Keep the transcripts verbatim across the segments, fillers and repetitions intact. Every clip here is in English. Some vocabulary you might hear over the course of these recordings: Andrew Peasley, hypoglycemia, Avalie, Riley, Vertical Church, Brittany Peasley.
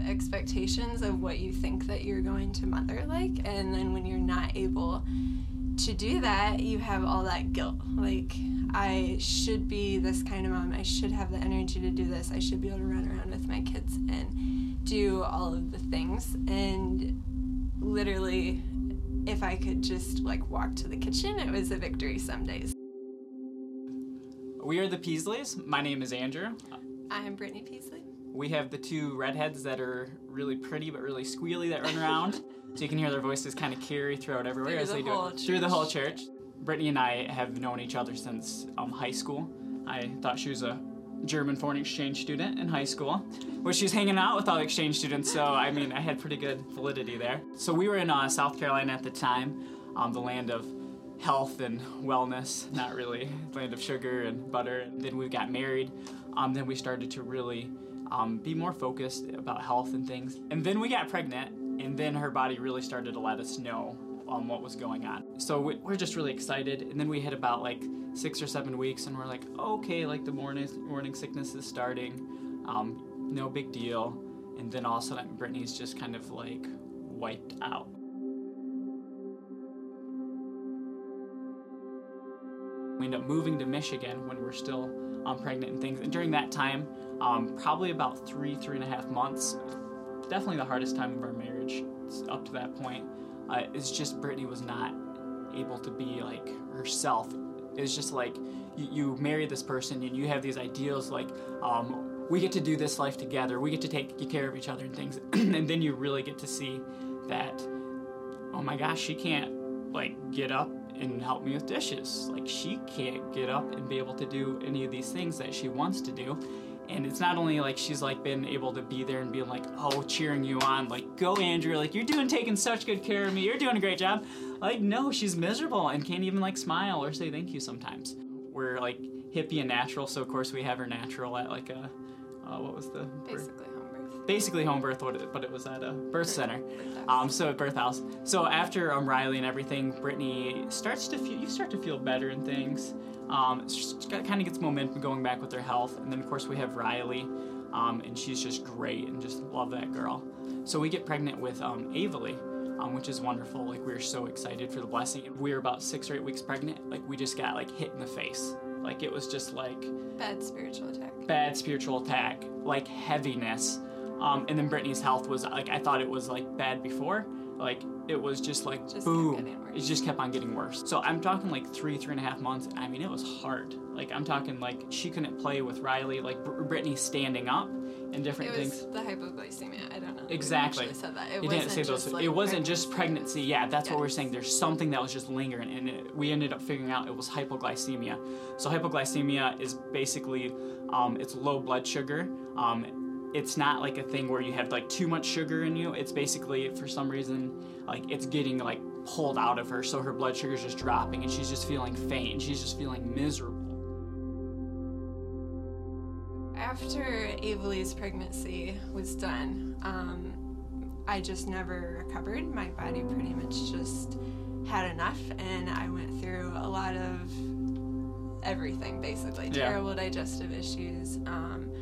have expectations of what you think that you're going to mother like, and then when you're not able to do that, you have all that guilt. Like, I should be this kind of mom. I should have the energy to do this. I should be able to run around with my kids and do all of the things. And literally, if I could just like walk to the kitchen, it was a victory some days. We are the Peasleys. My name is Andrew. I'm Brittany Peasley. We have the two redheads that are really pretty but really squealy that run around. So you can hear their voices kind of carry throughout everywhere through as the they do it. Through the whole church. Brittany and I have known each other since um, high school. I thought she was a German foreign exchange student in high school, where she's hanging out with all the exchange students, so I mean, I had pretty good validity there. So we were in uh, South Carolina at the time, um, the land of health and wellness, not really, the land of sugar and butter. And then we got married, um, then we started to really um, be more focused about health and things. And then we got pregnant, and then her body really started to let us know um, what was going on. So we, we're just really excited, and then we hit about like six or seven weeks, and we're like, okay, like the morning, morning sickness is starting, um, no big deal. And then all of a sudden, Brittany's just kind of like wiped out. We ended up moving to Michigan when we were still um, pregnant and things. And during that time, um, probably about three, three and a half months, definitely the hardest time of our marriage up to that point, uh, it's just Brittany was not able to be like herself. It's just like, you, you marry this person and you have these ideals like, um, we get to do this life together, we get to take care of each other and things, and then you really get to see that, oh my gosh, she can't like get up and help me with dishes. Like, she can't get up and be able to do any of these things that she wants to do. And it's not only like she's like been able to be there and being like, oh, cheering you on, like, go Andrew, like, you're doing, taking such good care of me, you're doing a great job. Like, no, she's miserable and can't even like smile or say thank you sometimes. We're like hippie and natural, so of course we have her natural at like a, uh, what was the? Basically home birth. Basically home birth, but it was at a birth, birth center. Birth um, so at birth house. So after um, Riley and everything, Brittany starts to feel, you start to feel better and things. Um, she kind of gets momentum going back with her health, and then of course we have Riley, um, and she's just great and just love that girl. So we get pregnant with um, Avalie, um, which is wonderful. Like, we're so excited for the blessing. We were about six or eight weeks pregnant. Like, we just got like hit in the face. Like, it was just like bad spiritual attack. Bad spiritual attack, like heaviness, um, and then Brittany's health was like, I thought it was like bad before. Like, it was just like, just boom, it just kept on getting worse. So I'm talking like three, three and a half months. I mean, it was hard. Like, I'm talking like she couldn't play with Riley, like Brittany standing up and different it was things. The hypoglycemia, I don't know. Exactly. It, said that. it, it wasn't didn't say those. Like, it wasn't pregnancy. just pregnancy. Yeah, that's yes. what we're saying. There's something that was just lingering, and it, we ended up figuring out it was hypoglycemia. So hypoglycemia is basically, um, it's low blood sugar. Um, It's not like a thing where you have like too much sugar in you. It's basically, for some reason, like it's getting like pulled out of her. So her blood sugar's just dropping and she's just feeling faint. She's just feeling miserable. After Avalie's pregnancy was done, um, I just never recovered. My body pretty much just had enough, and I went through a lot of everything basically. Yeah. Terrible digestive issues. Um,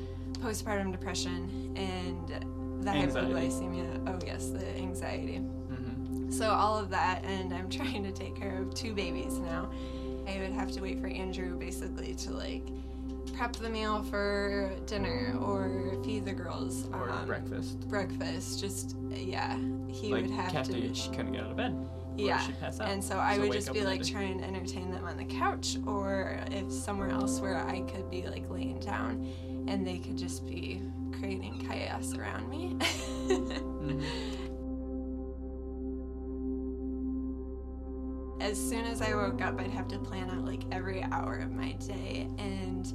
postpartum depression, and the anxiety. Hypoglycemia, oh yes, the anxiety. Mm-hmm. So all of that, and I'm trying to take care of two babies now. I would have to wait for Andrew basically to like prep the meal for dinner or feed the girls. Or um, breakfast. Breakfast, just, yeah. He like would have Kathy, to. Like she couldn't get out of bed. Yeah, and so I so would just be like trying to entertain them on the couch, or if somewhere else where I could be like laying down and they could just be creating chaos around me. Mm-hmm. As soon as I woke up, I'd have to plan out like every hour of my day, and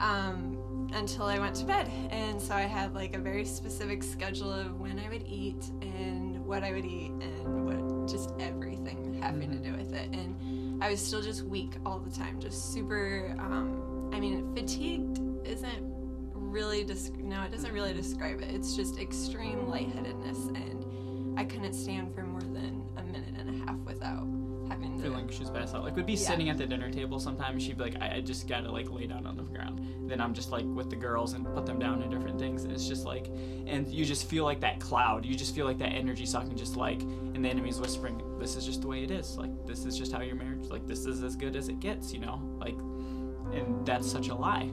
um, until I went to bed. And so I had like a very specific schedule of when I would eat and what I would eat and what, just everything having mm-hmm. to do with it. And I was still just weak all the time, just super, um, I mean, fatigued. Isn't really dis- no it doesn't really describe it. It's just extreme lightheadedness, and I couldn't stand for more than a minute and a half without having to feeling she's passed out. Like, we'd be yeah. sitting at the dinner table sometimes, she'd be like, I, I just gotta like lay down on the ground. then I'm just like with the girls and put them down and different things. And it's just like, and you just feel like that cloud. You just feel like that energy sucking, just like, and the enemy's whispering, this is just the way it is. Like, this is just how your marriage, like, this is as good as it gets, you know? Like, and that's such a lie.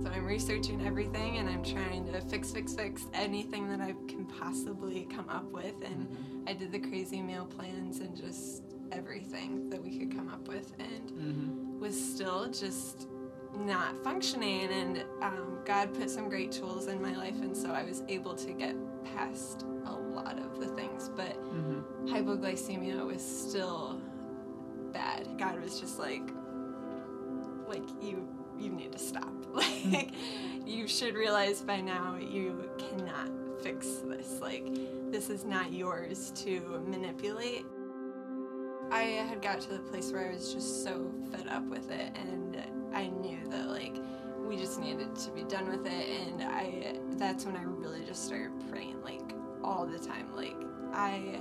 So I'm researching everything and I'm trying to fix, fix, fix anything that I can possibly come up with. And I did the crazy meal plans and just everything that we could come up with, and mm-hmm. was still just not functioning. And um, God put some great tools in my life, and so I was able to get past a lot of the things. But mm-hmm. hypoglycemia was still bad. God was just like, like, you... you need to stop. Like, you should realize by now you cannot fix this. Like, this is not yours to manipulate. I had got to the place where I was just so fed up with it, and I knew that, like, we just needed to be done with it. And I, that's when I really just started praying, like, all the time. Like, I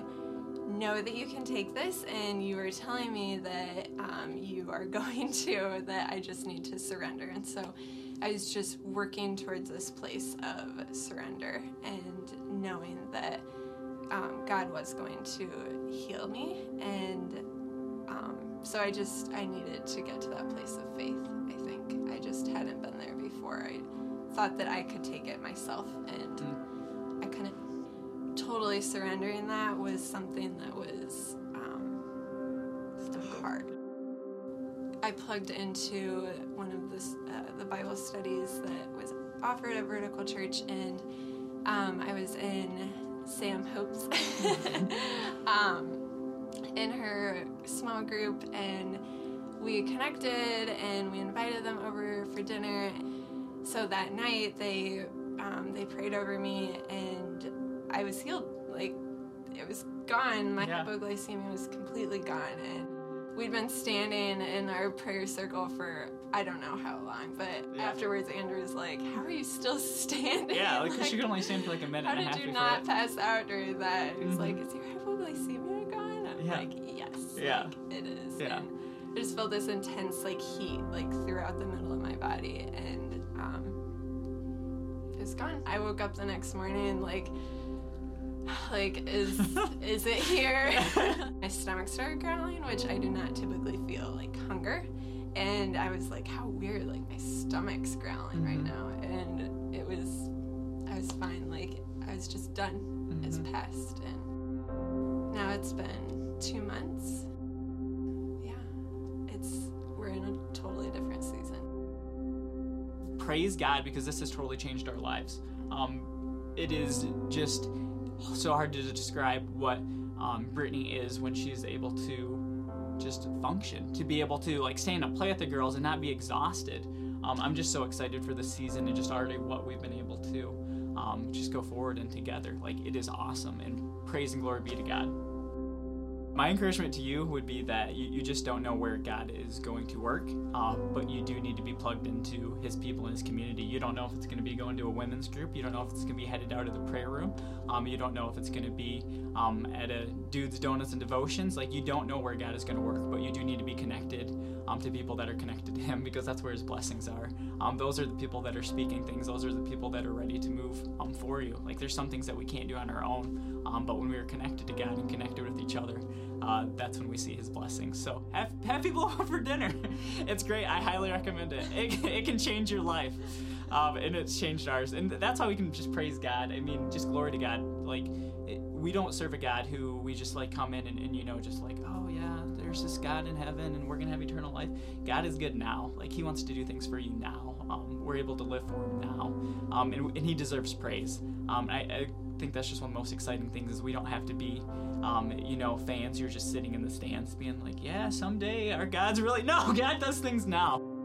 know that you can take this, and you are telling me that um, you are going to, that I just need to surrender. And so I was just working towards this place of surrender and knowing that um, God was going to heal me. And um, so I just, I needed to get to that place of faith, I think. I just hadn't been there before. I thought that I could take it myself, and I couldn't. Totally surrendering that was something that was um, hard. I plugged into one of the, uh, the Bible studies that was offered at Vertical Church, and um, I was in Sam Hope's, um, in her small group, and we connected, and we invited them over for dinner. So that night, they um, they prayed over me, and I was healed. Like, it was gone. My yeah. hypoglycemia was completely gone, and we'd been standing in our prayer circle for I don't know how long, but yeah. afterwards Andrew was like, how are you still standing? Yeah, like, like she could only stand for like a minute and a half. How did you not it? pass out during that? It was mm-hmm. like, is your hypoglycemia gone? I'm yeah. like, yes. Yeah. Like, it is. Yeah. And I just felt this intense, like, heat, like, throughout the middle of my body, and um, it was gone. I woke up the next morning, like, Like, is is it here? My stomach started growling, which I do not typically feel, like, hunger. And I was like, how weird, like, my stomach's growling mm-hmm. right now. And it was, I was fine. Like, I was just done. Mm-hmm. It's past. And now it's been two months. Yeah. It's, we're in a totally different season. Praise God, because this has totally changed our lives. Um, it is just... so hard to describe what um, Brittany is when she's able to just function, to be able to, like, stand up, play with the girls, and not be exhausted. Um, I'm just so excited for this season and just already what we've been able to um, just go forward and together. Like, it is awesome, and praise and glory be to God. My encouragement to you would be that you, you just don't know where God is going to work, uh, but you do need to be plugged into his people and his community. You don't know if it's going to be going to a women's group. You don't know if it's going to be headed out of the prayer room. Um, you don't know if it's going to be um, at a dude's donuts and devotions. Like, you don't know where God is going to work, but you do need to be connected um, to people that are connected to him, because that's where his blessings are. Um, those are the people that are speaking things. Those are the people that are ready to move um, for you. Like, there's some things that we can't do on our own, um, but when we are connected to God and connected with each other, Uh, that's when we see his blessings. So have, have people over for dinner. It's great. I highly recommend it. It, it can change your life. Um, and it's changed ours. And that's how we can just praise God. I mean, just glory to God. Like, it, we don't serve a God who we just, like, come in and, and, you know, just like, oh, yeah, there's this God in heaven and we're going to have eternal life. God is good now. Like, he wants to do things for you now. Um, we're able to live for him now. Um, and, and he deserves praise. Um, I, I I think that's just one of the most exciting things, is we don't have to be, um, you know, fans. You're just sitting in the stands being like, yeah, someday our God's really... No, God does things now.